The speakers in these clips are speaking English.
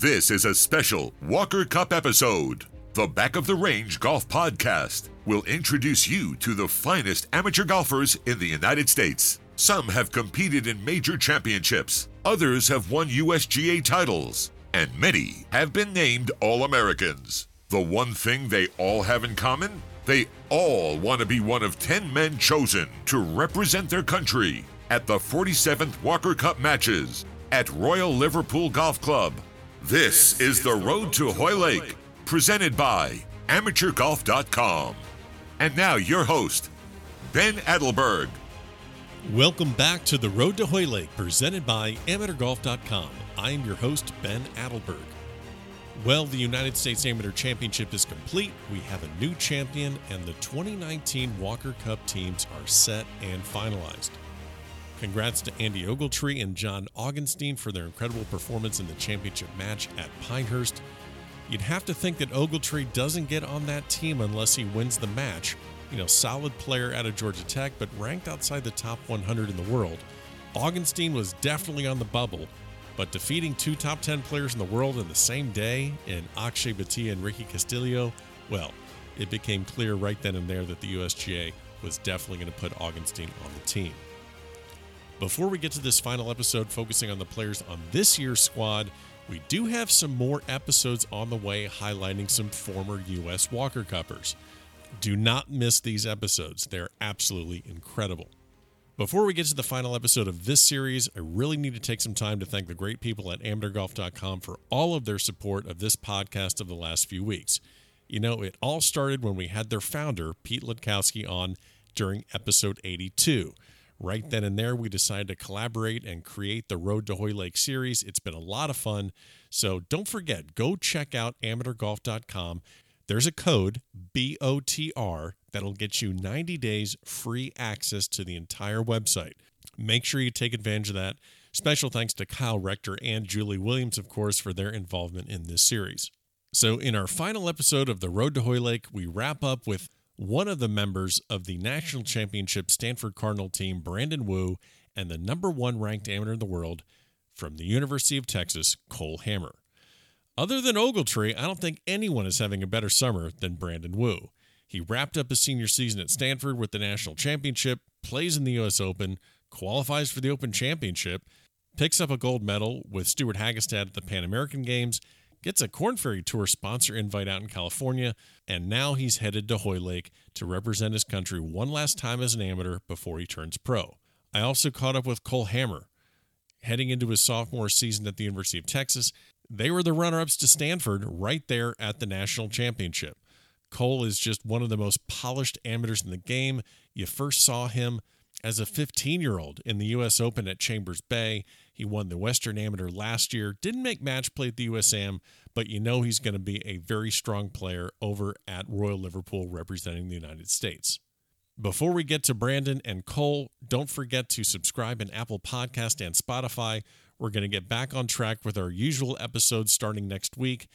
This is a special Walker Cup episode. The Back of the Range Golf Podcast will introduce you to the finest amateur golfers in the United States. Some have competed in major championships, others have won USGA titles, and many have been named All-Americans. The one thing they all have in common? They all want to be one of 10 men chosen to represent their country at the 47th Walker Cup matches at Royal Liverpool Golf Club. This is the Road to Hoylake, presented by AmateurGolf.com. And now your host, Ben Adelberg. Welcome back to the Road to Hoylake, presented by AmateurGolf.com. I'm your host, Ben Adelberg. Well, the United States Amateur Championship is complete. We have a new champion, and the 2019 Walker Cup teams are set and finalized. Congrats to Andy Ogletree and John Augenstein for their incredible performance in the championship match at Pinehurst. You'd have to think that Ogletree doesn't get on that team unless he wins the match. Solid player out of Georgia Tech, but ranked outside the top 100 in the world. Augenstein was definitely on the bubble, but defeating two top 10 players in the world in the same day in Akshay Bhatia and Ricky Castillo, well, it became clear right then and there that the USGA was definitely going to put Augenstein on the team. Before we get to this final episode focusing on the players on this year's squad, we do have some more episodes on the way highlighting some former U.S. Walker Cuppers. Do not miss these episodes. They're absolutely incredible. Before we get to the final episode of this series, I really need to take some time to thank the great people at AmateurGolf.com for all of their support of this podcast of the last few weeks. It all started when we had their founder, Pete Litkowski, on during episode 82. Right then and there, we decided to collaborate and create the Road to Hoylake series. It's been a lot of fun. So don't forget, go check out AmateurGolf.com. There's a code, BOTR, that'll get you 90 days free access to the entire website. Make sure you take advantage of that. Special thanks to Kyle Rector and Julie Williams, of course, for their involvement in this series. So in our final episode of the Road to Hoylake, we wrap up with one of the members of the National Championship Stanford Cardinal team, Brandon Wu, and the number one ranked amateur in the world from the University of Texas, Cole Hammer. Other than Ogletree, I don't think anyone is having a better summer than Brandon Wu. He wrapped up his senior season at Stanford with the National Championship, plays in the U.S. Open, qualifies for the Open Championship, picks up a gold medal with Stuart Hagestad at the Pan American Games, gets a Corn Ferry Tour sponsor invite out in California, and now he's headed to Hoylake to represent his country one last time as an amateur before he turns pro. I also caught up with Cole Hammer. Heading into his sophomore season at the University of Texas, they were the runner-ups to Stanford right there at the National Championship. Cole is just one of the most polished amateurs in the game. You first saw him as a 15-year-old in the U.S. Open at Chambers Bay. He won the Western Amateur last year. Didn't make match play at the USAM, but he's going to be a very strong player over at Royal Liverpool representing the United States. Before we get to Brandon and Cole, don't forget to subscribe in Apple Podcast and Spotify. We're going to get back on track with our usual episodes starting next week.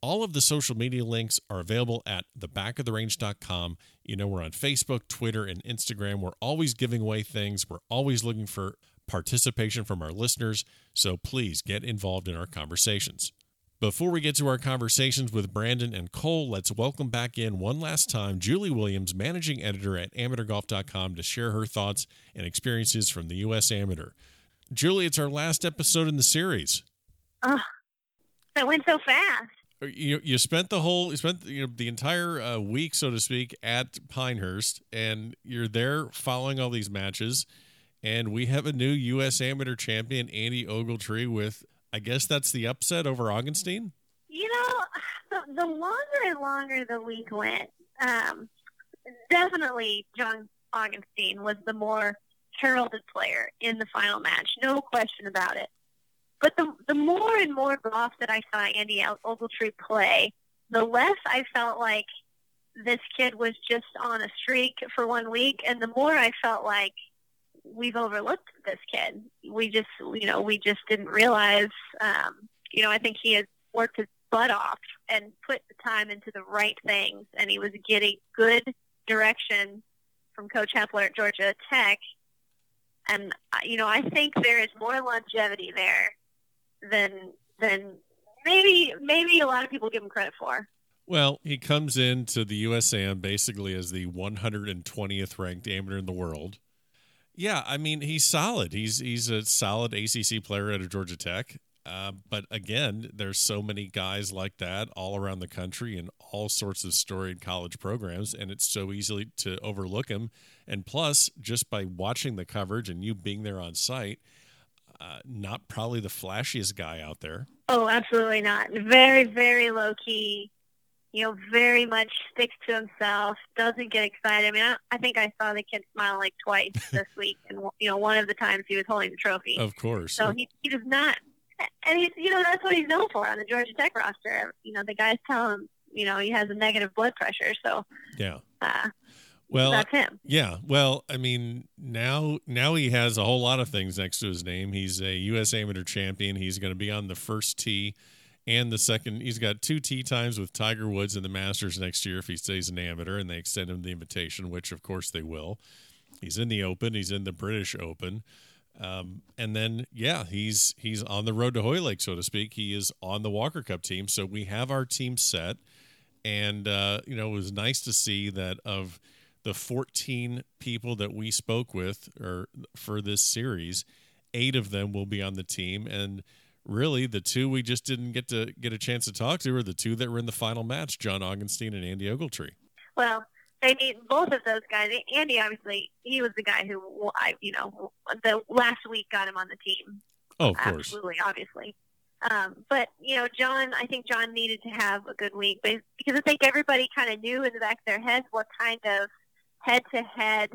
All of the social media links are available at thebackoftherange.com. We're on Facebook, Twitter, and Instagram. We're always giving away things. We're always looking for participation from our listeners, so please get involved in our conversations. Before we get to our conversations with Brandon and Cole, let's welcome back in one last time Julie Williams, managing editor at AmateurGolf.com, to share her thoughts and experiences from the U.S. Amateur. Julie, it's our last episode in the series. Oh, that went so fast. You spent the entire week, so to speak, at Pinehurst, and you're there following all these matches. And we have a new U.S. Amateur champion, Andy Ogletree, with, I guess that's the upset over Augenstein? The longer and longer the week went, definitely John Augenstein was the more heralded player in the final match. No question about it. But the more and more golf that I saw Andy Ogletree play, the less I felt like this kid was just on a streak for 1 week, and the more I felt like we've overlooked this kid. We just didn't realize, I think he has worked his butt off and put the time into the right things, and he was getting good direction from Coach Hepler at Georgia Tech. And, I think there is more longevity there than maybe a lot of people give him credit for. Well, he comes into the USAM basically as the 120th ranked amateur in the world. Yeah, I mean, he's solid. He's a solid ACC player out of Georgia Tech. But again, there's so many guys like that all around the country and all sorts of storied college programs, and it's so easy to overlook him. And plus, just by watching the coverage and you being there on site, not probably the flashiest guy out there. Oh, absolutely not. Very, very low key. You know, very much sticks to himself, doesn't get excited. I mean, I think I saw the kid smile like twice this week, and you know, one of the times he was holding the trophy. Of course. So he does not, and he's, you know, that's what he's known for on the Georgia Tech roster. You know, the guys tell him, you know, he has a negative blood pressure, so yeah. Well, that's him. Yeah. Well, I mean, now he has a whole lot of things next to his name. He's a U.S. Amateur champion. He's going to be on the first tee. And the second, he's got 2 tee times with Tiger Woods in the Masters next year if he stays an amateur and they extend him the invitation, which of course they will. He's in the Open. He's in the British Open. And then, yeah, he's on the road to Hoylake, so to speak. He is on the Walker Cup team. So we have our team set. And, you know, it was nice to see that of the 14 people that we spoke with or for this series, 8 of them will be on the team. And really, the 2 we just didn't get a chance to talk to are the 2 that were in the final match, John Augenstein and Andy Ogletree. Well, they need both of those guys. Andy, obviously, he was the guy who, you know, the last week got him on the team. Oh, of course. Absolutely, obviously. But, you know, John, I think John needed to have a good week because I think everybody kind of knew in the back of their heads what kind of head-to-head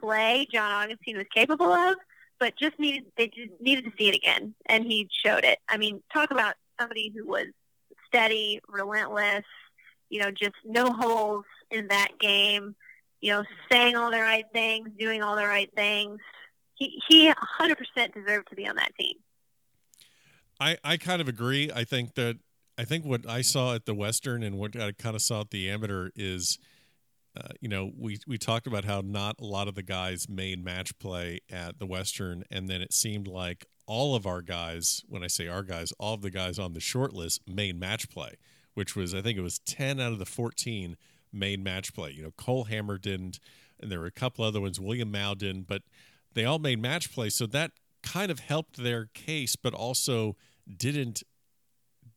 play John Augenstein was capable of. But they needed to see it again, and he showed it. I mean, talk about somebody who was steady, relentless, you know, just no holes in that game, you know, saying all the right things, doing all the right things. He 100% deserved to be on that team. I kind of agree. I think what I saw at the Western and what I kind of saw at the Amateur is – you know, we talked about how not a lot of the guys made match play at the Western, and then it seemed like all of our guys, when I say our guys, all of the guys on the short list made match play, which was, I think it was 10 out of the 14 made match play. You know, Cole Hammer didn't, and there were a couple other ones, William Mao didn't, but they all made match play, so that kind of helped their case, but also didn't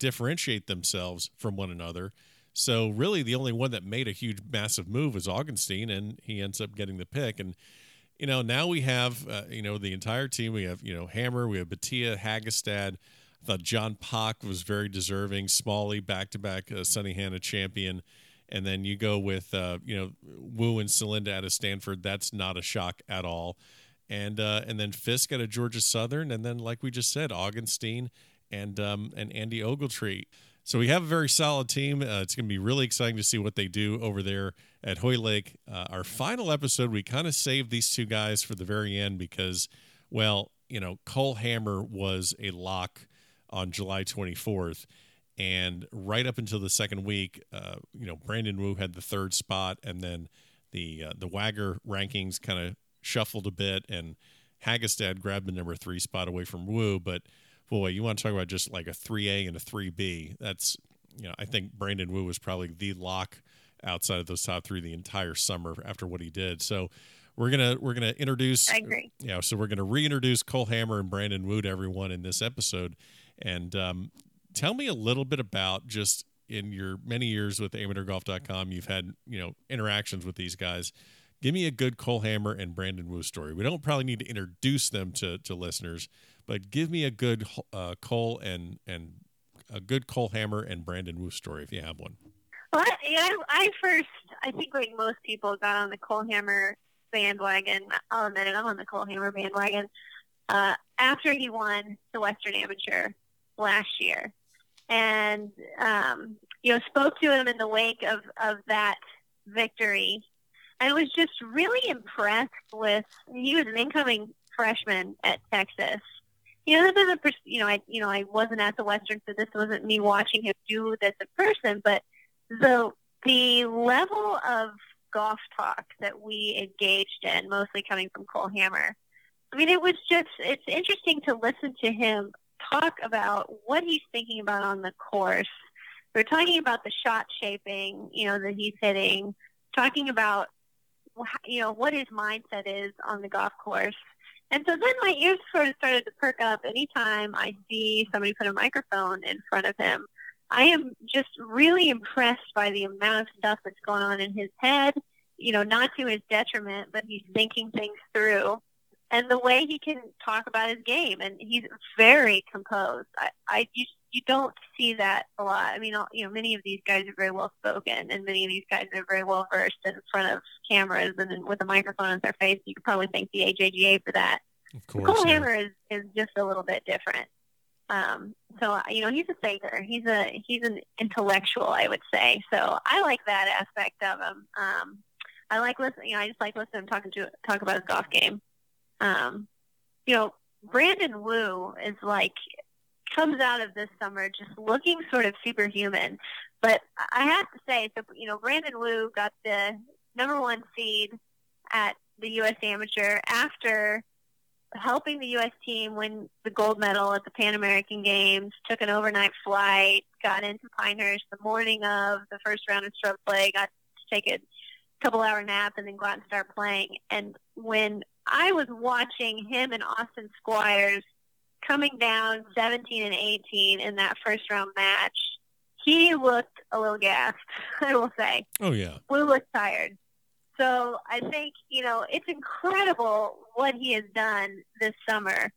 differentiate themselves from one another. So really the only one that made a huge, massive move was Augenstein, and he ends up getting the pick. And, you know, now we have, you know, the entire team. We have, you know, Hammer, we have Bhatia, Hagestad. I thought John Pock was very deserving. Smalley, back-to-back Sonny Hanna champion. And then you go with, you know, Wu and Salinda out of Stanford. That's not a shock at all. And then Fisk out of Georgia Southern. And then, like we just said, Augenstein and Andy Ogletree. So we have a very solid team. It's going to be really exciting to see what they do over there at Hoylake. Our final episode, we kind of saved these 2 guys for the very end because, well, you know, Cole Hammer was a lock on July 24th. And right up until the second week, you know, Brandon Wu had the 3rd spot. And then the Wagger rankings kind of shuffled a bit. And Hagestad grabbed the number 3 spot away from Wu. But boy, you want to talk about just like a 3A and a 3B. That's, you know, I think Brandon Wu was probably the lock outside of those top 3 the entire summer after what he did. So we're gonna introduce. I agree. Yeah, you know, so we're gonna reintroduce Cole Hammer and Brandon Wu to everyone in this episode. And tell me a little bit about just in your many years with AmateurGolf.com, you've had, you know, interactions with these guys. Give me a good Cole Hammer and Brandon Wu story. We don't probably need to introduce them to listeners, but give me a good Cole and a good Cole Hammer and Brandon Wu story if you have one. Well, I think like most people got on the Cole Hammer bandwagon. I'll admit it, I'm on the Cole Hammer bandwagon after he won the Western Amateur last year, and you know, spoke to him in the wake of that victory. I was just really impressed with, he was an incoming freshman at Texas. You know, this is a, I wasn't at the Western, so this wasn't me watching him do this in person, but the level of golf talk that we engaged in, mostly coming from Cole Hammer, I mean, it's interesting to listen to him talk about what he's thinking about on the course. We're talking about the shot shaping, you know, that he's hitting, talking about, you know, what his mindset is on the golf course. And so then my ears sort of started to perk up anytime I see somebody put a microphone in front of him. I am just really impressed by the amount of stuff that's going on in his head, you know, not to his detriment, but he's thinking things through. And the way he can talk about his game, and he's very composed. You don't see that a lot. I mean, you know, many of these guys are very well spoken, and many of these guys are very well versed in front of cameras and with a microphone in their face. You could probably thank the AJGA for that. Of course, Cole Hammer is just a little bit different. So you know, he's a thinker. He's an intellectual, I would say. So I like that aspect of him. I like listening. You know, I just like listening to him talk about his golf game. You know, Brandon Wu is like, comes out of this summer just looking sort of superhuman. But I have to say, so, you know, Brandon Wu got the number 1 seed at the U.S. Amateur after helping the U.S. team win the gold medal at the Pan American Games, took an overnight flight, got into Pinehurst the morning of the first round of stroke play, got to take a couple-hour nap, and then go out and start playing. And when I was watching him and Austin Squires coming down 17 and 18 in that first-round match, he looked a little gassed, I will say. Oh, yeah. Blue looked tired. So I think, you know, it's incredible what he has done this summer.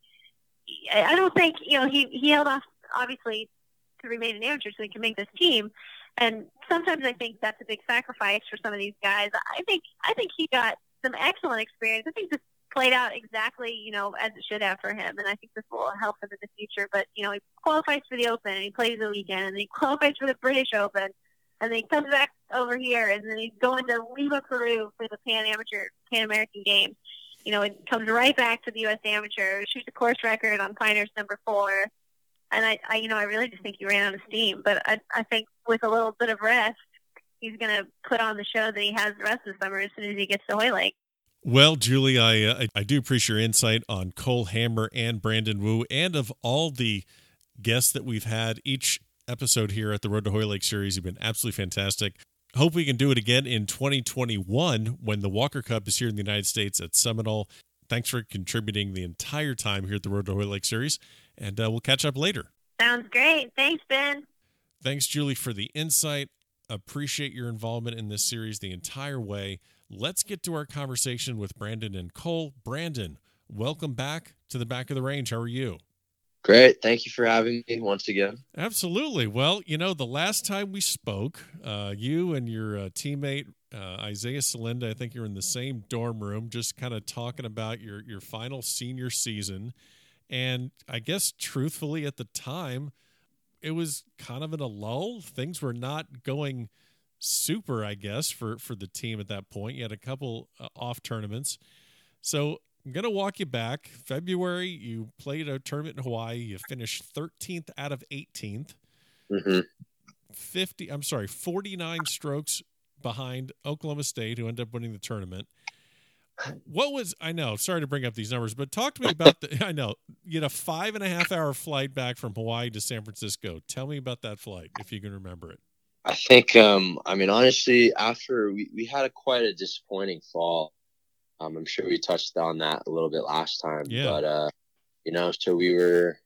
I don't think, you know, he held off, obviously, to remain an amateur so he can make this team. And sometimes I think that's a big sacrifice for some of these guys. I think he got some excellent experience. I think this played out exactly, you know, as it should have for him, and I think this will help him in the future. But, you know, he qualifies for the Open, and he plays the weekend, and he qualifies for the British Open, and then he comes back over here, and then he's going to Lima, Peru for the Pan American Games. You know, and comes right back to the U.S. Amateur, shoots a course record on Pinehurst number 4, and I you know, I really just think he ran out of steam. But I think with a little bit of rest, he's going to put on the show that he has the rest of the summer as soon as he gets to Hoylake. Well, Julie, I do appreciate your insight on Cole Hammer and Brandon Wu, and of all the guests that we've had each episode here at the Road to Hoylake series, you've been absolutely fantastic. Hope we can do it again in 2021 when the Walker Cup is here in the United States at Seminole. Thanks for contributing the entire time here at the Road to Hoylake series, and we'll catch up later. Sounds great. Thanks, Ben. Thanks, Julie, for the insight. Appreciate your involvement in this series the entire way. Let's get to our conversation with Brandon and Cole. Brandon, welcome back to the Back of the Range. How are you? Great. Thank you for having me once again. Absolutely. Well, you know, the last time we spoke, you and your teammate, Isaiah Salinda, I think you're in the same dorm room, just kind of talking about your final senior season. And I guess truthfully at the time, it was kind of in a lull. Things were not going super, I guess, for the team at that point. You had a couple off tournaments. So I'm going to walk you back. February, you played a tournament in Hawaii. You finished 13th out of 18th. Mm-hmm. 49 strokes behind Oklahoma State, who ended up winning the tournament. I know, sorry to bring up these numbers, but talk to me about you had a 5.5-hour flight back from Hawaii to San Francisco. Tell me about that flight, if you can remember it. I think, honestly, after we had quite a disappointing fall. I'm sure we touched on that a little bit last time, yeah. But, you know, so we were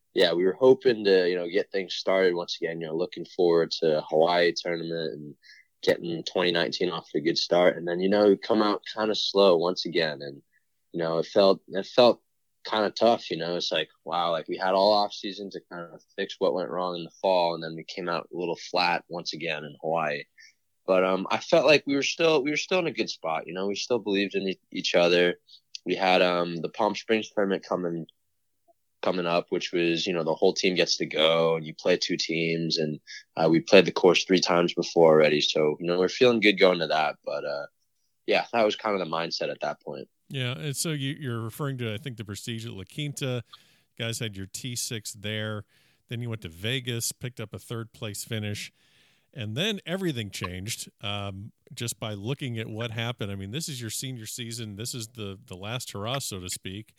hoping to, you know, get things started once again, you know, looking forward to Hawaii tournament and getting 2019 off to a good start, and then, you know, come out kind of slow once again, and, you know, it felt kind of tough. You know, it's like, wow, like we had all off season to kind of fix what went wrong in the fall, and then we came out a little flat once again in Hawaii. But I felt like we were still in a good spot. You know, we still believed in each other. We had the Palm Springs tournament coming up, which was, you know, the whole team gets to go and you play 2 teams, and we played the course 3 times before already, so, you know, we're feeling good going to that. But yeah, that was kind of the mindset at that point. Yeah. And so you're referring to, I think, the Prestige at La Quinta. You guys had your T6 there, then you went to Vegas, picked up a 3rd place finish, and then everything changed just by looking at what happened. I mean, this is your senior season, this is the last hurrah, so to speak.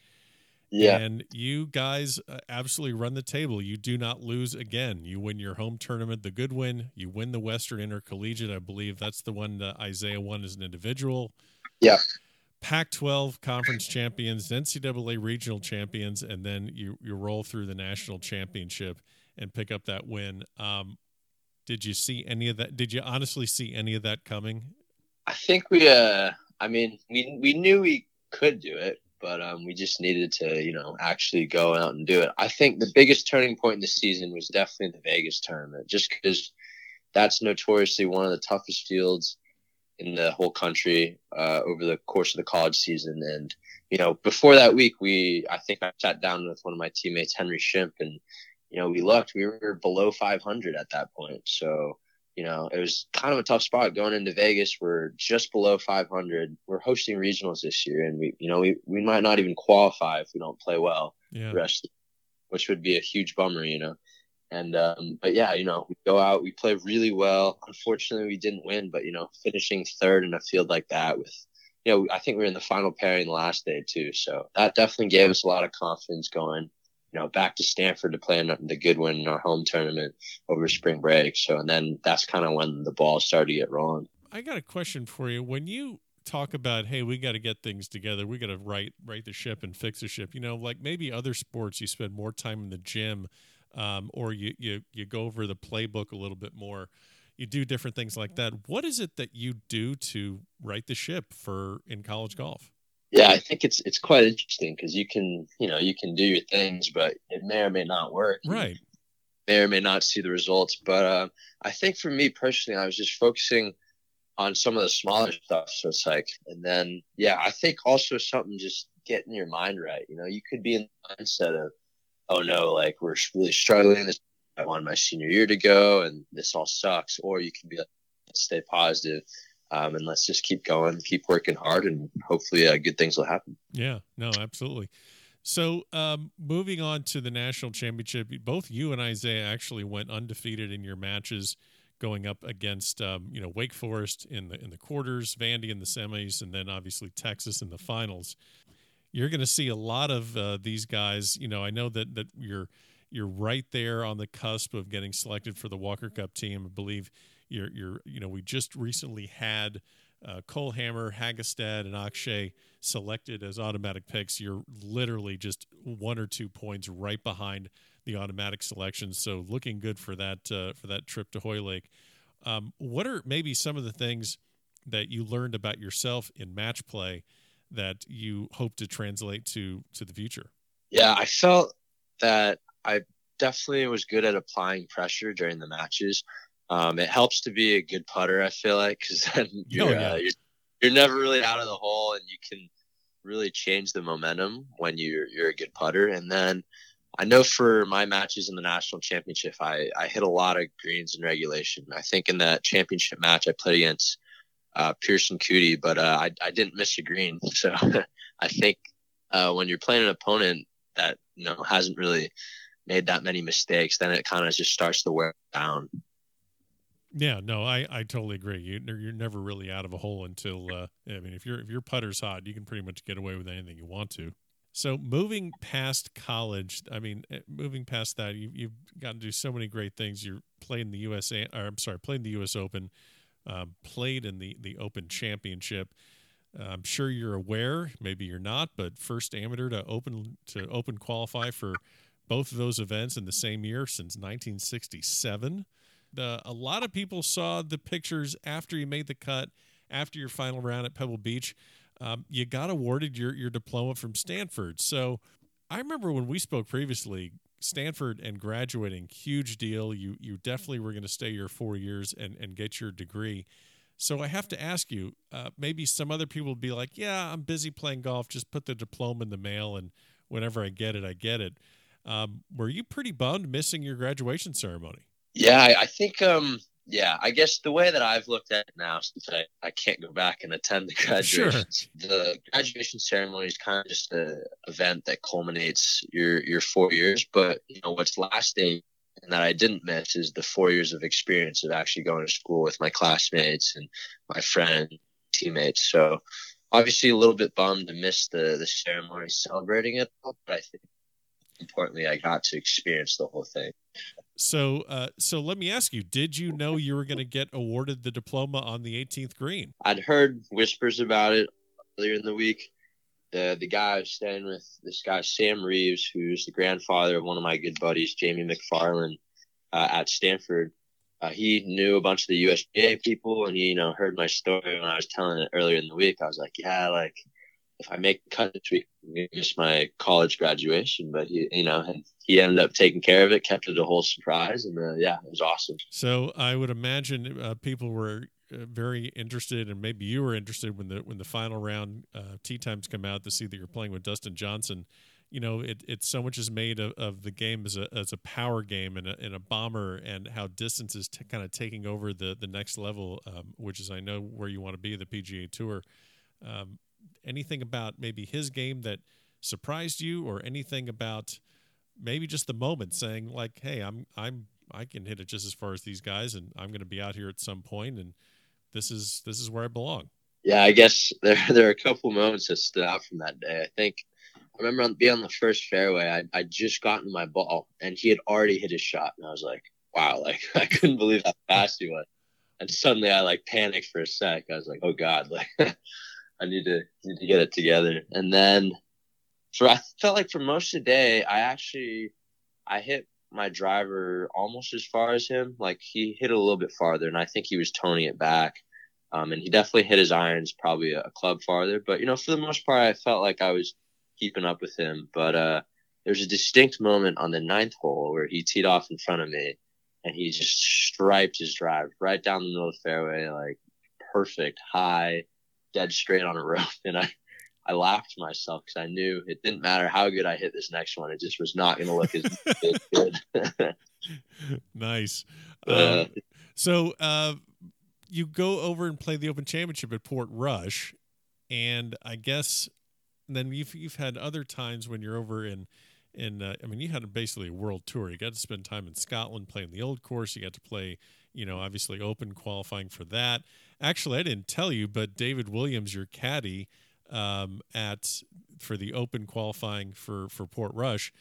Yeah. And you guys absolutely run the table. You do not lose again. You win your home tournament, the Goodwin. You win the Western Intercollegiate. I believe that's the one that Isaiah won as an individual. Yeah. Pac-12 conference champions, NCAA regional champions, and then you roll through the national championship and pick up that win. Did you see any of that? Did you honestly see any of that coming? I think we knew we could do it, but we just needed to, actually go out and do it. I think the biggest turning point in the season was definitely the Vegas tournament, just because that's notoriously one of the toughest fields in the whole country over the course of the college season. And, before that week, I sat down with one of my teammates, Henry Shimp, and, we looked, we were below 500 at that point. So, it was kind of a tough spot going into Vegas. We're just below 500. We're hosting regionals this year, and we might not even qualify if we don't play well, the rest, which would be a huge bummer, And, but yeah, we go out, we play really well. Unfortunately, we didn't win, but, finishing third in a field like that with, I think we were in the final pairing last day too. So that definitely gave us a lot of confidence going, back to Stanford to play in the Goodwin in our home tournament over spring break. So, and then that's kind of when the ball started to get rolling. I got a question for you. When you talk about, hey, we got to get things together, we got to right the ship and fix the ship, like maybe other sports, you spend more time in the gym, or you go over the playbook a little bit more. You do different things like that. What is it that you do to right the ship in college golf? Yeah, I think it's quite interesting because you can do your things, but it may or may not work. Right. May or may not see the results. But I think for me personally, I was just focusing on some of the smaller stuff. So it's like, and then, I think also something just getting your mind right. You could be in the mindset of, oh no, like we're really struggling. I wanted my senior year to go and this all sucks. Or you can be like, let's stay positive and let's just keep going, keep working hard, and hopefully good things will happen. Yeah, no, absolutely. So moving on to the national championship, both you and Isaiah actually went undefeated in your matches going up against, Wake Forest in the quarters, Vandy in the semis, and then obviously Texas in the finals. You're going to see a lot of these guys. I know that you're right there on the cusp of getting selected for the Walker Cup team. I believe we just recently had Cole Hammer, Hagestad, and Akshay selected as automatic picks. You're literally just 1 or 2 points right behind the automatic selection. So looking good for that trip to Hoylake. What are maybe some of the things that you learned about yourself in match play that you hope to translate to the future? Yeah, I felt that I definitely was good at applying pressure during the matches. It helps to be a good putter, I feel like, because then you're never really out of the hole, and you can really change the momentum when you're a good putter. And then I know for my matches in the national championship, I hit a lot of greens in regulation. I think in that championship match I played against Pearson Cootie, but I didn't miss a green. So I think when you're playing an opponent that hasn't really made that many mistakes, then it kind of just starts to wear down. Yeah, no, I totally agree. You're never really out of a hole until if your putter's hot, you can pretty much get away with anything you want to. So moving past college, moving past that, you've got to do so many great things. You're playing the U.S. Open. Played in the Open Championship. I'm sure you're aware, maybe you're not, but first amateur to open qualify for both of those events in the same year since 1967. A lot of people saw the pictures after you made the cut, after your final round at Pebble Beach. You got awarded your diploma from Stanford. So I remember when we spoke previously, Stanford and graduating, huge deal. You definitely were going to stay your 4 years and get your degree. So I have to ask you, maybe some other people would be like, yeah, I'm busy playing golf, just put the diploma in the mail, and whenever I get it, I get it. Were you pretty bummed missing your graduation ceremony? Yeah, I think, I guess the way that I've looked at it now, since I can't go back and attend the graduation, The graduation ceremony is kind of just an event that culminates your 4 years. But what's lasting and that I didn't miss is the 4 years of experience of actually going to school with my classmates and my friends, teammates. So obviously a little bit bummed to miss the ceremony celebrating it, but I think importantly, I got to experience the whole thing. So let me ask you, did you know you were going to get awarded the diploma on the 18th green? I'd heard whispers about it earlier in the week. The guy I was staying with, this guy, Sam Reeves, who's the grandfather of one of my good buddies, Jamie McFarland, at Stanford, he knew a bunch of the USGA people, and he, heard my story when I was telling it earlier in the week. I was like, if I make the cut this week, I'm going to miss my college graduation. But, he ended up taking care of it, kept it a whole surprise, and, it was awesome. So I would imagine people were very interested, and maybe you were interested when the final round tee times come out to see that you're playing with Dustin Johnson. It so much is made of the game as a power game and a bomber, and how distance is kind of taking over the next level, which is, I know, where you want to be, the PGA Tour. Anything about maybe his game that surprised you, or anything about maybe just the moment saying like, hey, I can hit it just as far as these guys, and I'm going to be out here at some point, and this is where I belong. Yeah, I guess there are a couple moments that stood out from that day. I think I remember being on the first fairway. I'd just gotten my ball, and he had already hit his shot, and I was like, wow, I couldn't believe how fast he was. And suddenly I panicked for a sec. I was like, oh God, I need to get it together. And then I felt like for most of the day, I hit my driver almost as far as him. He hit a little bit farther, and I think he was toning it back. And he definitely hit his irons probably a club farther. But, for the most part, I felt like I was keeping up with him. But there was a distinct moment on the ninth hole where he teed off in front of me, and he just striped his drive right down the middle of the fairway, perfect, high, dead straight on a rope. And I laughed to myself because I knew it didn't matter how good I hit this next one. It just was not going to look as good. Nice. So you go over and play the Open Championship at Portrush, and I guess then you've had other times when you're over you had basically a world tour. You got to spend time in Scotland playing the old course. You got to play, obviously Open qualifying for that. Actually, I didn't tell you, but David Williams, your caddy, for the Open qualifying for Portrush.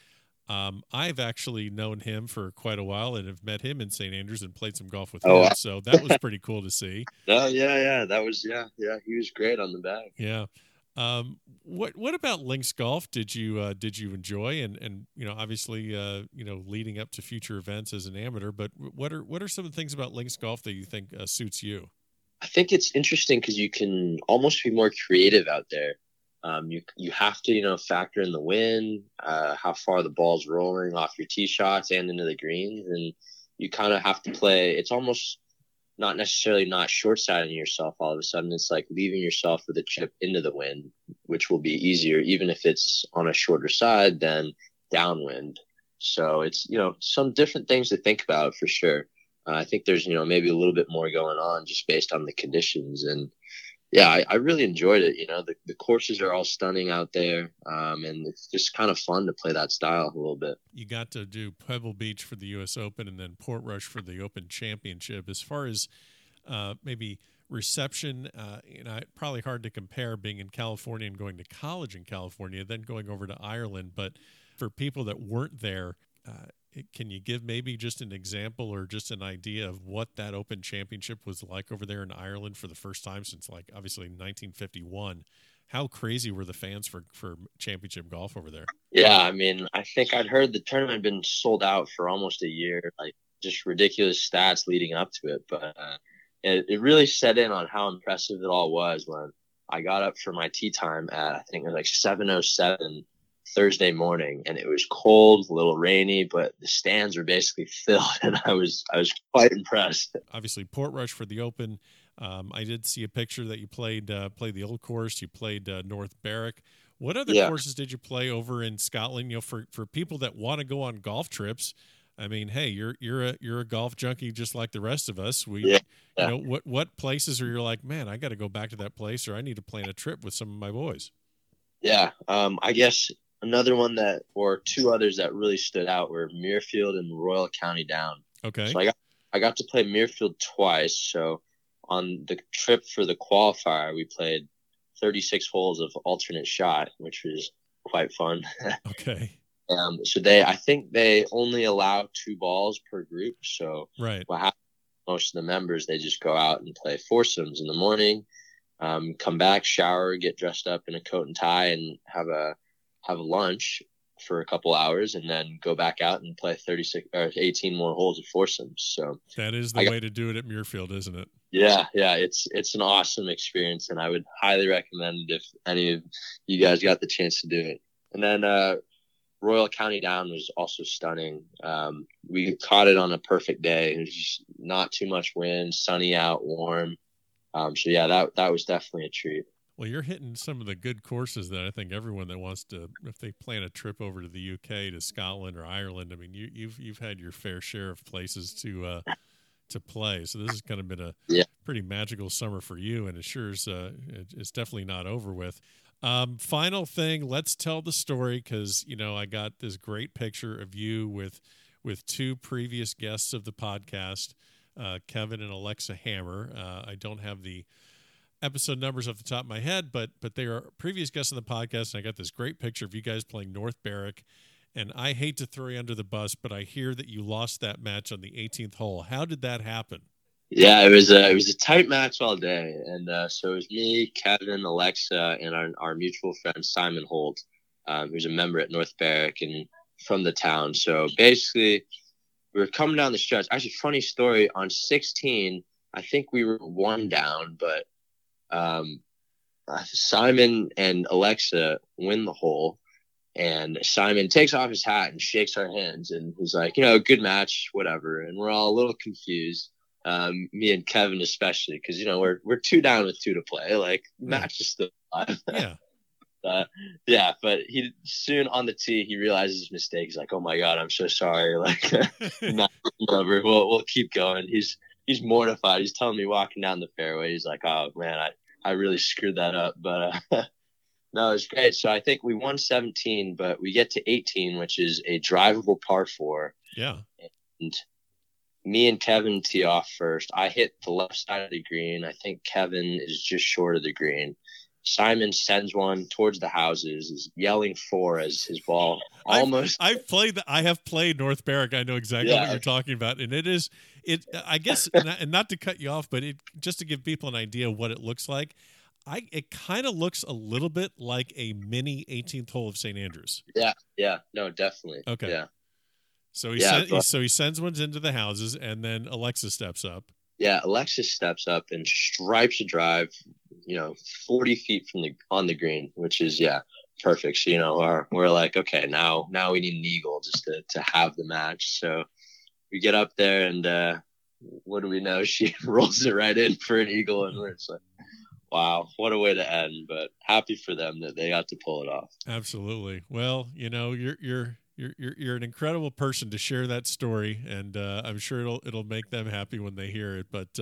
I've actually known him for quite a while and have met him in St. Andrews and played some golf with him. Wow. So that was pretty cool to see. Oh yeah. That was, yeah. He was great on the bag. Yeah. What about links golf? Did you enjoy? And, obviously, leading up to future events as an amateur, but what are some of the things about links golf that you think suits you? I think it's interesting because you can almost be more creative out there. You have to, factor in the wind, how far the ball's rolling off your tee shots and into the greens. And you kind of have to play. It's almost not necessarily not short-siding yourself all of a sudden. It's like leaving yourself with a chip into the wind, which will be easier, even if it's on a shorter side than downwind. So it's, some different things to think about for sure. I think there's, maybe a little bit more going on just based on the conditions. And, I really enjoyed it. The courses are all stunning out there, and it's just kind of fun to play that style a little bit. You got to do Pebble Beach for the U.S. Open and then Portrush for the Open Championship. As far as maybe reception, probably hard to compare being in California and going to college in California, then going over to Ireland. But for people that weren't there, can you give maybe just an example or just an idea of what that Open Championship was like over there in Ireland for the first time since, obviously 1951? How crazy were the fans for championship golf over there? Yeah, I think I'd heard the tournament had been sold out for almost a year, just ridiculous stats leading up to it. But it really set in on how impressive it all was when I got up for my tee time at, I think it was 7:07. Thursday morning, and it was cold, a little rainy, but the stands were basically filled, and I was quite impressed. Obviously, Portrush for the Open. I did see a picture that you played the old course. You played North Berwick. What other courses did you play over in Scotland? For people that want to go on golf trips, hey, you're a golf junkie just like the rest of us. What places are you like, man, I got to go back to that place, or I need to plan a trip with some of my boys? Yeah, I guess. Another one two others that really stood out were Muirfield and Royal County Down. Okay. So I got to play Muirfield twice. So on the trip for the qualifier, we played 36 holes of alternate shot, which was quite fun. Okay. So I think they only allow 2 balls per group. So right. Most of the members, they just go out and play foursomes in the morning, come back, shower, get dressed up in a coat and tie, and have a lunch for a couple hours, and then go back out and play 36 or 18 more holes of foursomes. So that is the way to do it at Muirfield, isn't it? Yeah. It's an awesome experience, and I would highly recommend it if any of you guys got the chance to do it. And then, Royal County Down was also stunning. We caught it on a perfect day. It was just not too much wind, sunny out, warm. So yeah, that was definitely a treat. Well, you're hitting some of the good courses that I think everyone that wants to, if they plan a trip over to the UK, to Scotland or Ireland, I mean, you've had your fair share of places to play. So this has kind of been a pretty magical summer for you, and it sure is, it's definitely not over with. Final thing, let's tell the story, because I got this great picture of you with 2 previous guests of the podcast, Kevin and Alexa Hammer. I don't have the episode numbers off the top of my head, but they are previous guests on the podcast, and I got this great picture of you guys playing North Berwick. And I hate to throw you under the bus, but I hear that you lost that match on the 18th hole. How did that happen? Yeah, it was a tight match all day, and so it was me, Kevin, Alexa, and our mutual friend Simon Holt, who's a member at North Berwick and from the town. So basically, we were coming down the stretch. Actually, funny story, on 16, I think we were 1 down, but Simon and Alexa win the hole, and Simon takes off his hat and shakes our hands, and he's like, good match, whatever, and we're all a little confused. Me and Kevin especially, because we're 2 down with 2 to play. Like, match is still alive. Yeah. But he soon on the tee he realizes his mistake. He's like, "Oh my God, I'm so sorry." Like, not over. We'll keep going. He's mortified. He's telling me walking down the fairway, he's like, "Oh man, I really screwed that up." But no, it's great. So I think we won 17, but we get to 18, which is a drivable par 4. Yeah. And me and Kevin tee off first. I hit the left side of the green. I think Kevin is just short of the green. Simon sends one towards the houses, is yelling for as his ball almost. I have played North Berwick. I know exactly what you're talking about, and it is. I guess, and not to cut you off, but just to give people an idea of what it looks like. It kind of looks a little bit like a mini 18th hole of St. Andrews. Yeah, no, definitely. Okay, yeah. So he sends ones into the houses, and then Alexa steps up. Yeah, Alexa steps up and stripes a drive, 40 feet on the green, which is perfect. So we're like, okay, now we need an eagle just to have the match. So we get up there, and what do we know? She rolls it right in for an eagle, and we're just like, wow, what a way to end! But happy for them that they got to pull it off. Absolutely. Well, You're an incredible person to share that story, and I'm sure it'll make them happy when they hear it. But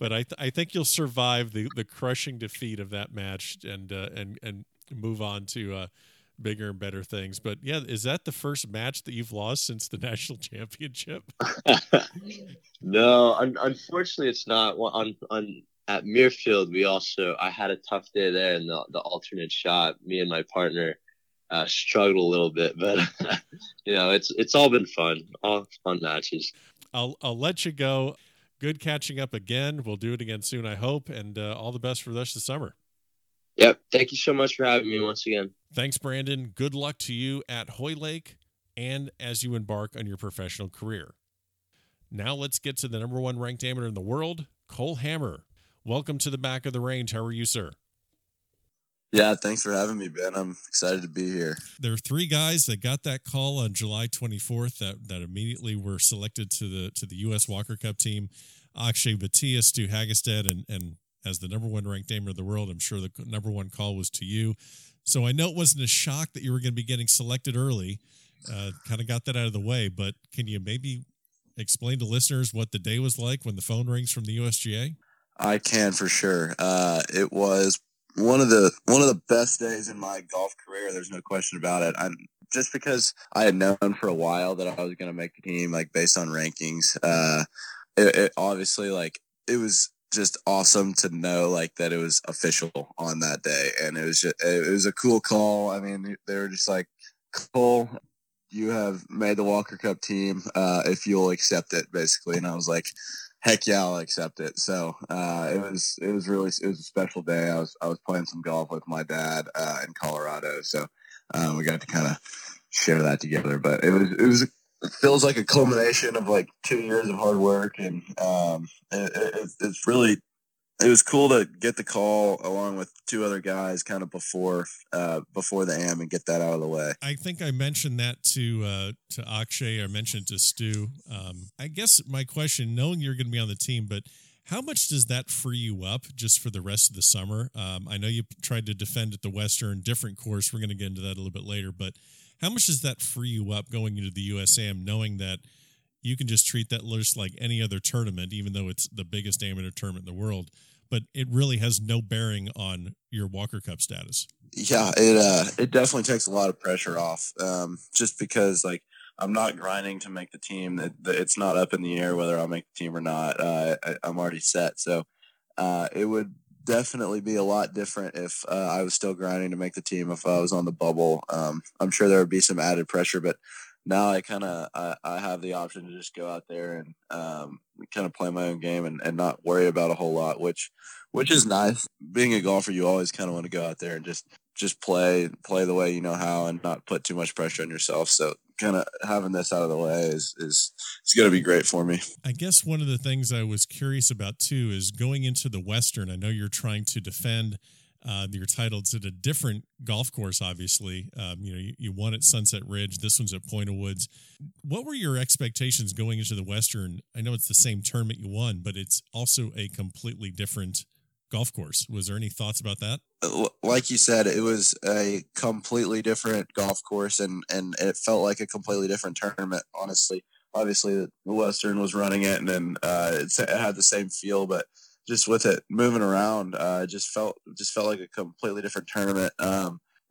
but I think you'll survive the crushing defeat of that match and move on to bigger and better things. But yeah, is that the first match that you've lost since the national championship? No, unfortunately, it's not. Well, at Muirfield, I had a tough day there in the alternate shot. Me and my partner. Struggled a little bit, but it's all been fun. All fun matches. I'll let you go. Good catching up again. We'll do it again soon, I hope, and all the best for the rest of the summer. Yep. Thank you so much for having me once again. Thanks, Brandon. Good luck to you at Hoylake and as you embark on your professional career. Now let's get to the number 1 ranked amateur in the world, Cole Hammer. Welcome to the back of the range. How are you, sir? Yeah, thanks for having me, Ben. I'm excited to be here. There are 3 guys that got that call on July 24th that immediately were selected to the U.S. Walker Cup team. Akshay Bhatia, Stu Hagestad, and as the number 1 ranked amateur of the world, I'm sure the number 1 call was to you. So I know it wasn't a shock that you were going to be getting selected early. Kind of got that out of the way, but can you maybe explain to listeners what the day was like when the phone rings from the USGA? I can, for sure. It was one of the best days in my golf career. There's no question about it. Just because I had known for a while that I was going to make the team, like based on rankings. It obviously, like, it was just awesome to know like that it was official on that day. And it was a cool call. I mean, they were just like, Cole, you have made the Walker Cup team if you'll accept it, basically. And I was like, heck yeah, I'll accept it. So it was a special day. I was playing some golf with my dad in Colorado, so we got to kind of share that together. But it feels like a culmination of like 2 years of hard work, and it was cool to get the call along with two other guys kind of before the Am and get that out of the way. I think I mentioned that to Akshay. I mentioned to Stu. I guess my question, knowing you're going to be on the team, but how much does that free you up just for the rest of the summer? I know you tried to defend at the Western, different course. We're going to get into that a little bit later, but how much does that free you up going into the USAM, knowing that you can just treat that list like any other tournament, even though it's the biggest amateur tournament in the world, but it really has no bearing on your Walker Cup status? Yeah, it definitely takes a lot of pressure off, just because like I'm not grinding to make the team. It's not up in the air whether I'll make the team or not. I'm already set. So it would definitely be a lot different if I was still grinding to make the team, if I was on the bubble. I'm sure there would be some added pressure, but now I have the option to just go out there and kind of play my own game and not worry about a whole lot, which is nice. Being a golfer, you always kind of want to go out there and just play the way you know how and not put too much pressure on yourself. So kind of having this out of the way is going to be great for me. I guess one of the things I was curious about too is going into the Western. I know you're trying to defend your titles at a different golf course, obviously. You won at Sunset Ridge. This one's at Point of Woods. What were your expectations going into the Western? I know it's the same tournament you won, but it's also a completely different golf course. Was there any thoughts about that? Like you said, it was a completely different golf course, and it felt like a completely different tournament, honestly. Obviously, the Western was running it, and then it had the same feel, but just with it moving around, it just felt like a completely different tournament.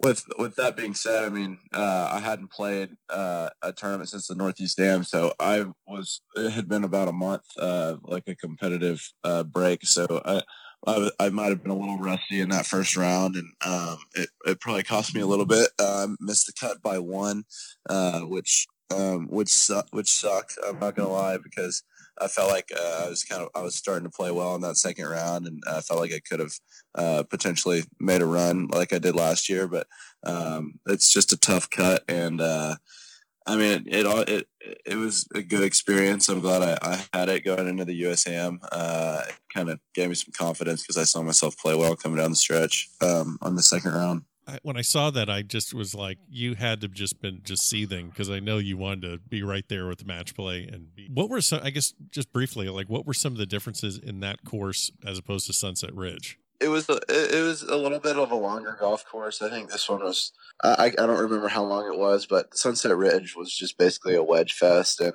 With that being said, I mean, I hadn't played a tournament since the Northeast Am, so it had been about a month, like a competitive break. So I might have been a little rusty in that first round, and it probably cost me a little bit. Missed the cut by one, which sucked. I'm not gonna lie, because I felt like I was starting to play well in that second round, and I felt like I could have potentially made a run like I did last year. But it's just a tough cut, and I mean, it was a good experience. I'm glad I had it going into the USAM. It kind of gave me some confidence because I saw myself play well coming down the stretch on the second round. When I saw that, I just was like, you had to just been just seething, because I know you wanted to be right there with the match play. And what were some, I guess, just briefly, like what were some of the differences in that course as opposed to Sunset Ridge? It was a little bit of a longer golf course. I think this one was, I don't remember how long it was, but Sunset Ridge was just basically a wedge fest, and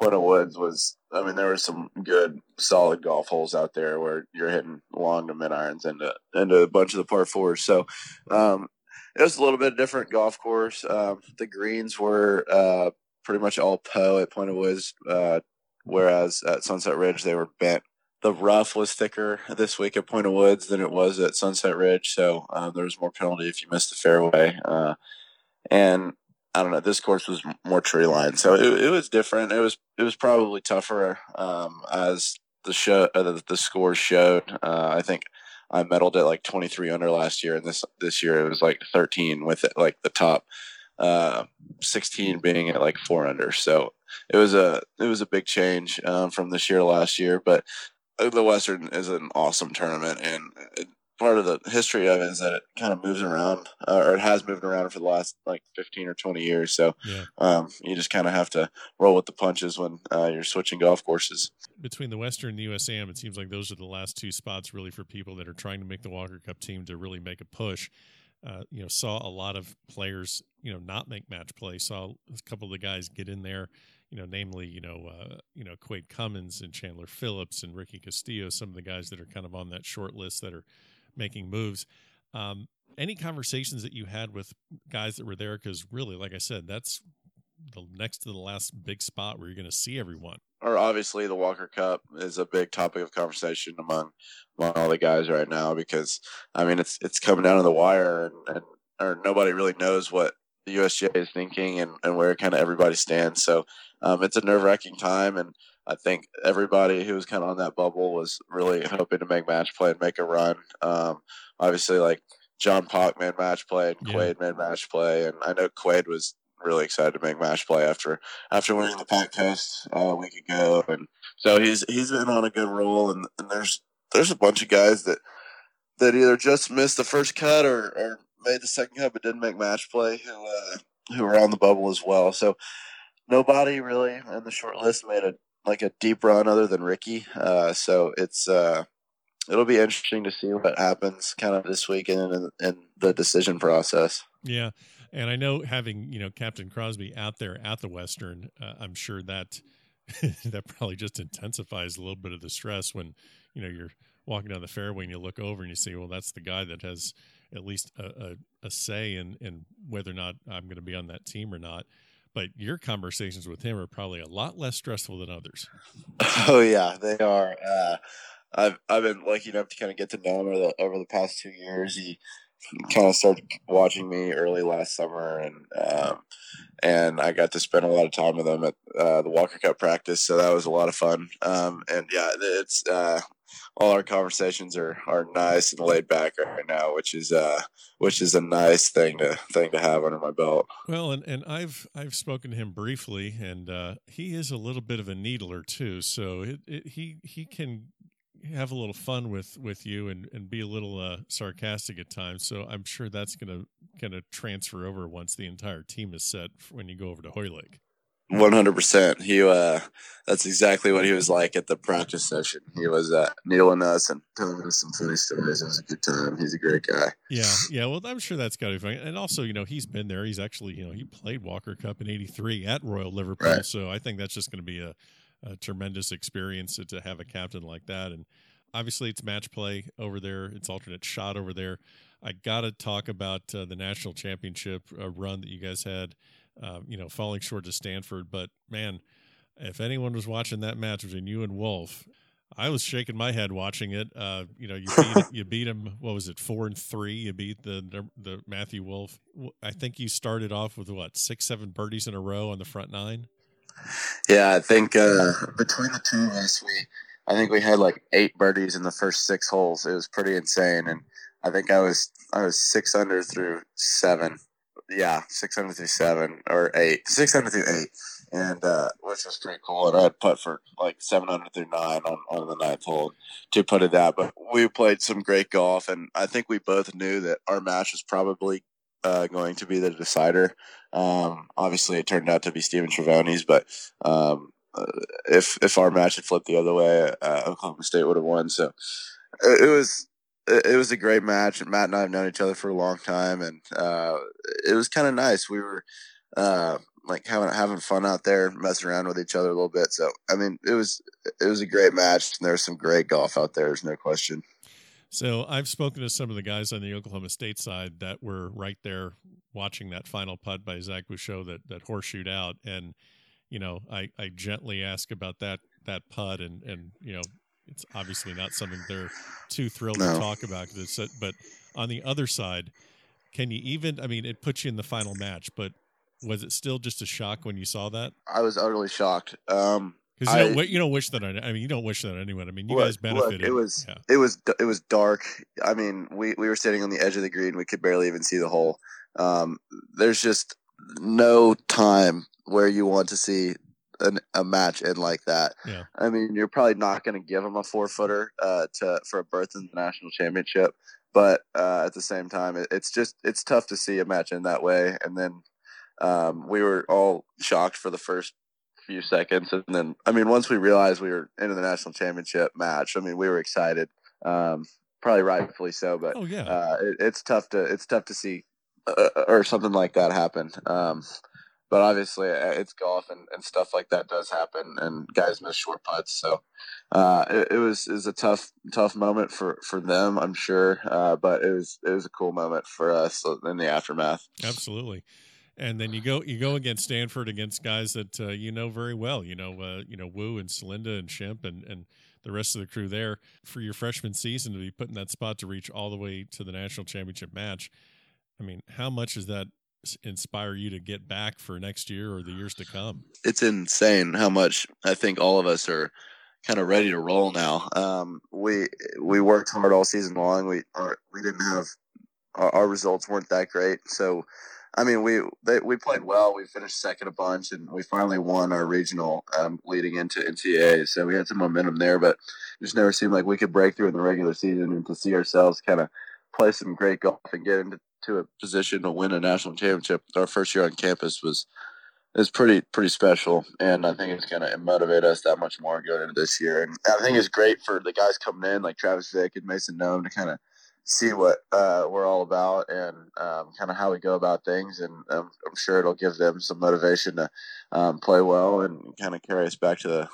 Point of Woods was, I mean, there were some good, solid golf holes out there where you're hitting long to mid irons into a bunch of the par fours. So it was a little bit different golf course. The greens were pretty much all PO at Point of Woods, whereas at Sunset Ridge they were bent. The rough was thicker this week at Point of Woods than it was at Sunset Ridge, so there was more penalty if you missed the fairway. And I don't know, this course was more tree lined, so it was different. It was probably tougher, as the score showed. I think I medaled at like 23 under last year, and this year it was like 13, with it, like the top 16 being at like 4 under. So it was a big change from this year to last year. But the Western is an awesome tournament, and part of the history of it is that it kind of moves around, or it has moved around for the last like 15 or 20 years. So yeah. You just kind of have to roll with the punches when you're switching golf courses. Between the Western and the USAM, it seems like those are the last two spots really for people that are trying to make the Walker Cup team to really make a push. Saw a lot of players, not make match play. Saw a couple of the guys get in there, namely, Quade Cummins and Chandler Phillips and Ricky Castillo, some of the guys that are kind of on that short list that are making moves. Any conversations that you had with guys that were there? Because really, like I said, that's the next to the last big spot where you're going to see everyone. Or obviously the Walker Cup is a big topic of conversation among all the guys right now, because I mean, it's coming down to the wire and nobody really knows what the USGA is thinking and where kind of everybody stands. So it's a nerve wracking time. And I think everybody who was kind of on that bubble was really hoping to make match play and make a run. Obviously like John Pock made match play and Quade made match play. And I know Quade was really excited to make match play after winning the Pac Coast a week ago. And so he's been on a good roll, and there's a bunch of guys that either just missed the first cut or made the second cut but didn't make match play who were on the bubble as well. So nobody really in the short list made a deep run other than Ricky. So it's it'll be interesting to see what happens kind of this weekend in the decision process. Yeah. And I know having, Captain Crosby out there at the Western, I'm sure that that probably just intensifies a little bit of the stress when, you're walking down the fairway and you look over and you see, well, that's the guy that has at least a say in whether or not I'm going to be on that team or not. But your conversations with him are probably a lot less stressful than others. Oh, yeah, they are. I've been lucky enough to kind of get to know him over the past 2 years. He kind of started watching me early last summer, and I got to spend a lot of time with them at the Walker Cup practice, so that was a lot of fun. And yeah, it's all our conversations are nice and laid back right now, which is a nice thing to have under my belt. Well, and I've spoken to him briefly, and he is a little bit of a needler too, so he can have a little fun with you and be a little sarcastic at times. So I'm sure that's going to transfer over once the entire team is set when you go over to Hoylake. 100%. He, that's exactly what he was like at the practice session. He was needling us and telling us some funny stories. It was a good time. He's a great guy. Yeah. Yeah. Well, I'm sure that's got to be fun. And also, he's been there. He's actually, he played Walker Cup in '83 at Royal Liverpool. Right. So I think that's just going to be a tremendous experience to have a captain like that. And obviously it's match play over there. It's alternate shot over there. I got to talk about the national championship run that you guys had, falling short to Stanford. But man, if anyone was watching that match between you and Wolff, I was shaking my head watching it. You beat him. What was it? 4-3. You beat the Matthew Wolff. I think you started off with 6-7 birdies in a row on the front nine. Yeah, I think between the two of us, I think we had 8 birdies in the first 6 holes. It was pretty insane, and I think I was 6 under through 7. Yeah, 6 under through 7 or 8, 6 under through 8, and which was pretty cool. And I had putt for 7 under through 9 on the 9th hole to putt it out. But we played some great golf, and I think we both knew that our match was probably going to be the decider. Obviously it turned out to be Stephen Trevoni's, but if our match had flipped the other way, Oklahoma State would have won. So it was a great match, and Matt and I have known each other for a long time, and it was kind of nice. We were having fun out there, messing around with each other a little bit. So I mean, it was a great match, and there was some great golf out there. There's no question. So I've spoken to some of the guys on the Oklahoma State side that were right there watching that final putt by Zach Bouchot that horseshoed out. And, I gently ask about that putt and it's obviously not something they're too thrilled to talk about. But on the other side, it puts you in the final match, but was it still just a shock when you saw that? I was utterly shocked. Because you don't wish that on anyone. I mean, you guys benefited. It was dark. I mean, we were sitting on the edge of the green. We could barely even see the hole. There's just no time where you want to see a match end like that. Yeah. I mean, you're probably not going to give them a 4-footer for a berth in the national championship. But at the same time, it's tough to see a match end that way. And then we were all shocked for the first few seconds, and then once we realized we were into the national championship match, we were excited, probably rightfully so, but it's tough to see or something like that happen. But obviously it's golf, and stuff like that does happen, and guys miss short putts, so it was a tough moment for them, I'm sure, but it was a cool moment for us in the aftermath. Absolutely. And then you go against Stanford, against guys that you know very well. You know Wu and Salinda and Shemp and the rest of the crew there. For your freshman season to be put in that spot to reach all the way to the national championship match, I mean, how much does that inspire you to get back for next year or the years to come? It's insane how much I think all of us are kind of ready to roll now. We worked hard all season long. We didn't have our results weren't that great, so. I mean, we played well. We finished second a bunch, and we finally won our regional leading into NCAA. So we had some momentum there, but it just never seemed like we could break through in the regular season. And to see ourselves kind of play some great golf and get into a position to win a national championship our first year on campus is pretty special. And I think it's going to motivate us that much more going into this year. And I think it's great for the guys coming in, like Travis Vick and Mason Nome, to kind of see what we're all about and kind of how we go about things. And I'm sure it'll give them some motivation to play well and kind of carry us back to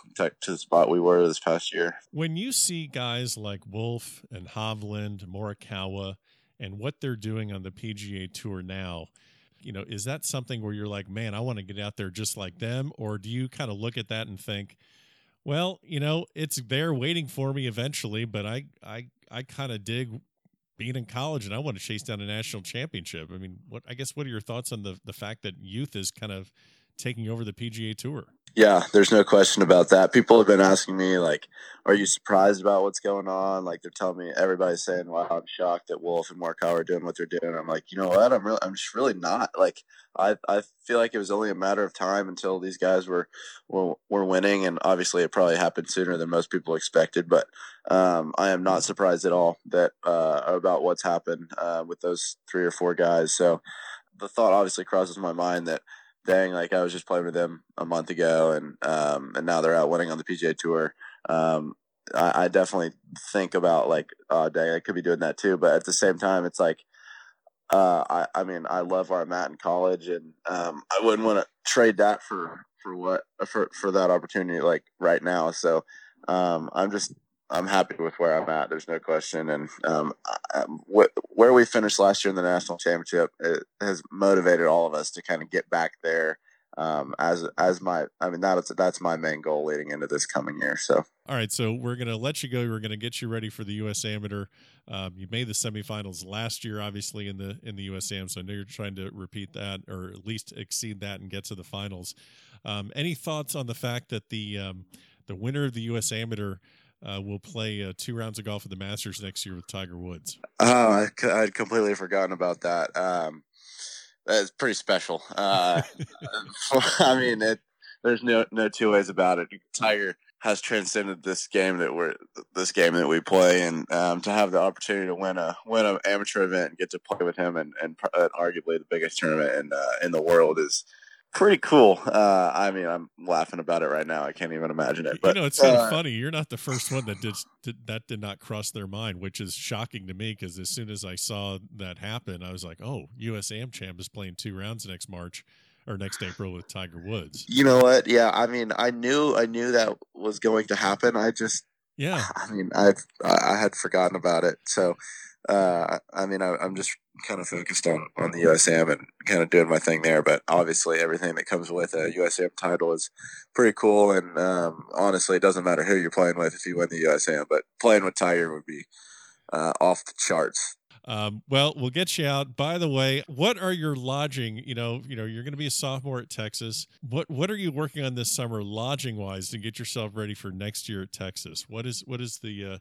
the spot we were this past year. When you see guys like Wolff and Hovland, Morikawa, and what they're doing on the PGA Tour now, you know, is that something where you're like, man, I want to get out there just like them? Or do you kind of look at that and think, well, you know, it's there waiting for me eventually, but I kind of dig being in college and I want to chase down a national championship. I mean, what are your thoughts on the fact that youth is kind of taking over the PGA Tour? Yeah, there's no question about that. People have been asking me, like, are you surprised about what's going on? Like, they're telling me, everybody's saying, wow, I'm shocked that Wolff and Morikawa are doing what they're doing. I'm like, you know what? I'm just really not. Like, I feel like it was only a matter of time until these guys were winning. And obviously it probably happened sooner than most people expected, but I am not surprised at all that about what's happened with those three or four guys. So the thought obviously crosses my mind that, dang, like I was just playing with them a month ago and now they're out winning on the PGA Tour. I definitely think about like, oh dang, I could be doing that too. But at the same time, it's like, I mean, I love where I'm at in college and I wouldn't want to trade that for that opportunity like right now. So I'm happy with where I'm at. There's no question. And where we finished last year in the national championship, it has motivated all of us to kind of get back there that's my main goal leading into this coming year. So. All right. So we're going to let you go. We're going to get you ready for the U.S. Amateur. You made the semifinals last year, obviously in the USAM. So I know you're trying to repeat that or at least exceed that and get to the finals. Any thoughts on the fact that the winner of the U.S. Amateur we'll play 2 rounds of golf at the Masters next year with Tiger Woods? Oh, I'd completely forgotten about that. That's pretty special. I mean, there's no two ways about it. Tiger has transcended this game that we play, and to have the opportunity to win an amateur event and get to play with him and arguably the biggest tournament in the world is pretty cool. I mean, I'm laughing about it right now. I can't even imagine it. But you know, it's kind of funny. You're not the first one that did not cross their mind, which is shocking to me because as soon as I saw that happen, I was like, oh, US Am Champ is playing 2 rounds next March or next April with Tiger Woods. You know what? Yeah, I mean, I knew that was going to happen. I had forgotten about it. So, I mean, I'm just kind of focused on the USAM and kind of doing my thing there. But obviously everything that comes with a USAM title is pretty cool. And honestly, it doesn't matter who you're playing with if you win the USAM. But playing with Tiger would be off the charts. Well, we'll get you out. By the way, what are your lodging? You know, you're going to be a sophomore at Texas. What are you working on this summer lodging wise to get yourself ready for next year at Texas? What is the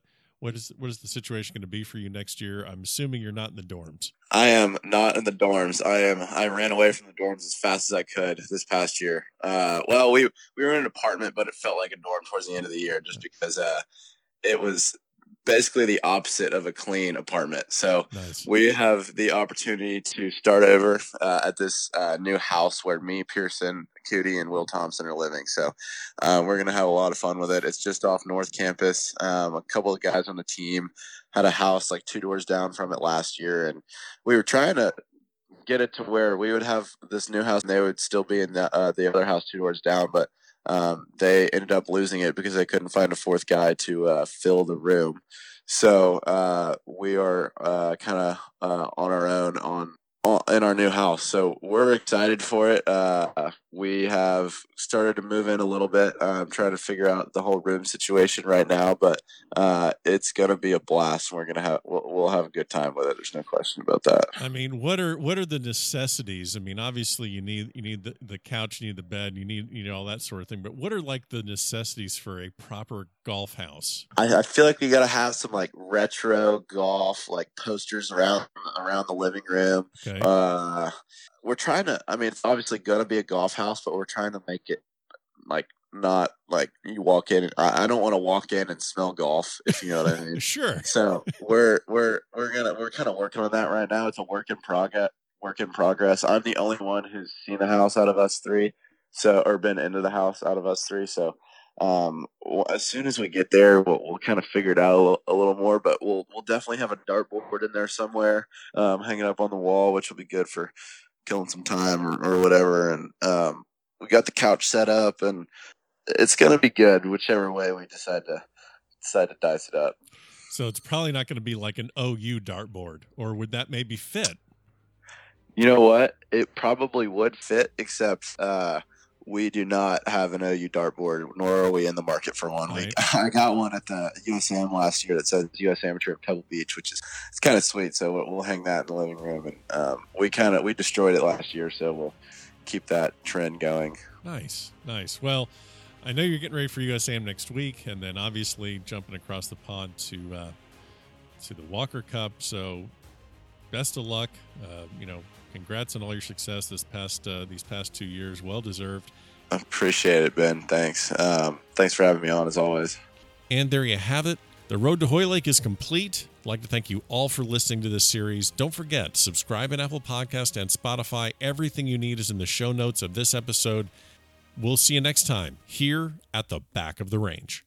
situation going to be for you next year? I'm assuming you're not in the dorms. I am not in the dorms. I ran away from the dorms as fast as I could this past year. Well, we were in an apartment, but it felt like a dorm towards the end of the year just because it was basically the opposite of a clean apartment. So nice. We have the opportunity to start over at this new house where me, Pearson, Cootie, and Will Thompson are living. So we're going to have a lot of fun with it. It's just off North Campus. A couple of guys on the team had a house like 2 doors down from it last year. And we were trying to get it to where we would have this new house and they would still be in the other house 2 doors down. But they ended up losing it because they couldn't find a 4th guy to fill the room. So we are kind of on our own on in our new house. So we're excited for it. We have started to move in a little bit. I'm trying to figure out the whole room situation right now, but it's going to be a blast. We're going to have, we'll have a good time with it. There's no question about that. I mean, what are the necessities? I mean, obviously you need the couch, you need the bed, you need all that sort of thing, but what are like the necessities for a proper golf house? I feel like we got to have some like retro golf, like posters around the living room. Okay. We're trying to, I mean, it's obviously going to be a golf house, but we're trying to make it like, not like you walk in and, I don't want to walk in and smell golf, if you know what I mean. Sure. So we're kind of working on that right now. It's a work in progress. I'm the only one who's seen the house out of us three. So, or been into the house out of us three. So, as soon as we get there, we'll kind of figure it out a little more, but we'll definitely have a dartboard in there somewhere, hanging up on the wall, which will be good for killing some time or whatever. And, we got the couch set up, and it's going to be good whichever way we decide to dice it up. So it's probably not going to be like an OU dartboard, or would that maybe fit? You know what? It probably would fit, except, we do not have an OU dartboard, nor are we in the market for one. Right. I got one at the USAM last year that says US Amateur at Pebble Beach, which is, it's kind of sweet. So we'll hang that in the living room, and we destroyed it last year, so we'll keep that trend going. Nice. Well, I know you're getting ready for USAM next week, and then obviously jumping across the pond to the Walker Cup. So best of luck. Congrats on all your success these past 2 years. Well deserved. I appreciate it, Ben. Thanks. Thanks for having me on, as always. And there you have it. The road to Hoylake is complete. I'd like to thank you all for listening to this series. Don't forget, subscribe on Apple Podcasts and Spotify. Everything you need is in the show notes of this episode. We'll see you next time here at the Back of the Range.